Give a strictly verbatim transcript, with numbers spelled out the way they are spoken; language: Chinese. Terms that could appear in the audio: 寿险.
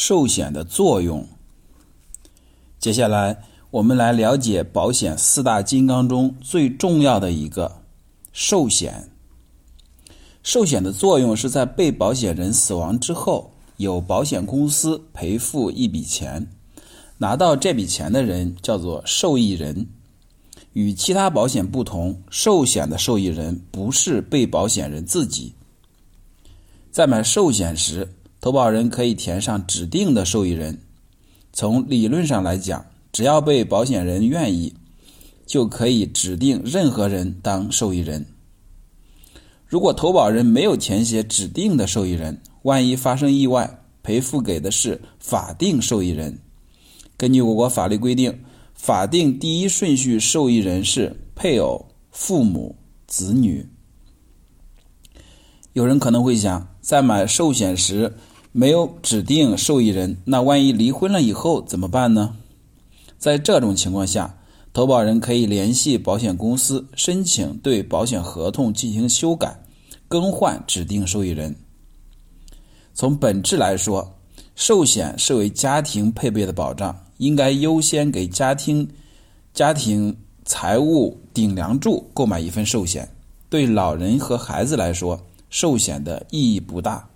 寿险的作用。接下来我们来了解保险四大金刚中最重要的一个寿险。寿险的作用是在被保险人死亡之后，有保险公司赔付一笔钱，拿到这笔钱的人叫做受益人。与其他保险不同，寿险的受益人不是被保险人自己。在买寿险时，投保人可以填上指定的受益人。从理论上来讲，只要被保险人愿意，就可以指定任何人当受益人。如果投保人没有填写指定的受益人，万一发生意外，赔付给的是法定受益人。根据我国法律规定，法定第一顺序受益人是配偶、父母、子女。有人可能会想，在买寿险时没有指定受益人，那万一离婚了以后怎么办呢？在这种情况下，投保人可以联系保险公司申请对保险合同进行修改，更换指定受益人。从本质来说，寿险是为家庭配备的保障，应该优先给家庭家庭财务顶梁柱购买一份寿险。对老人和孩子来说，寿险的意义不大。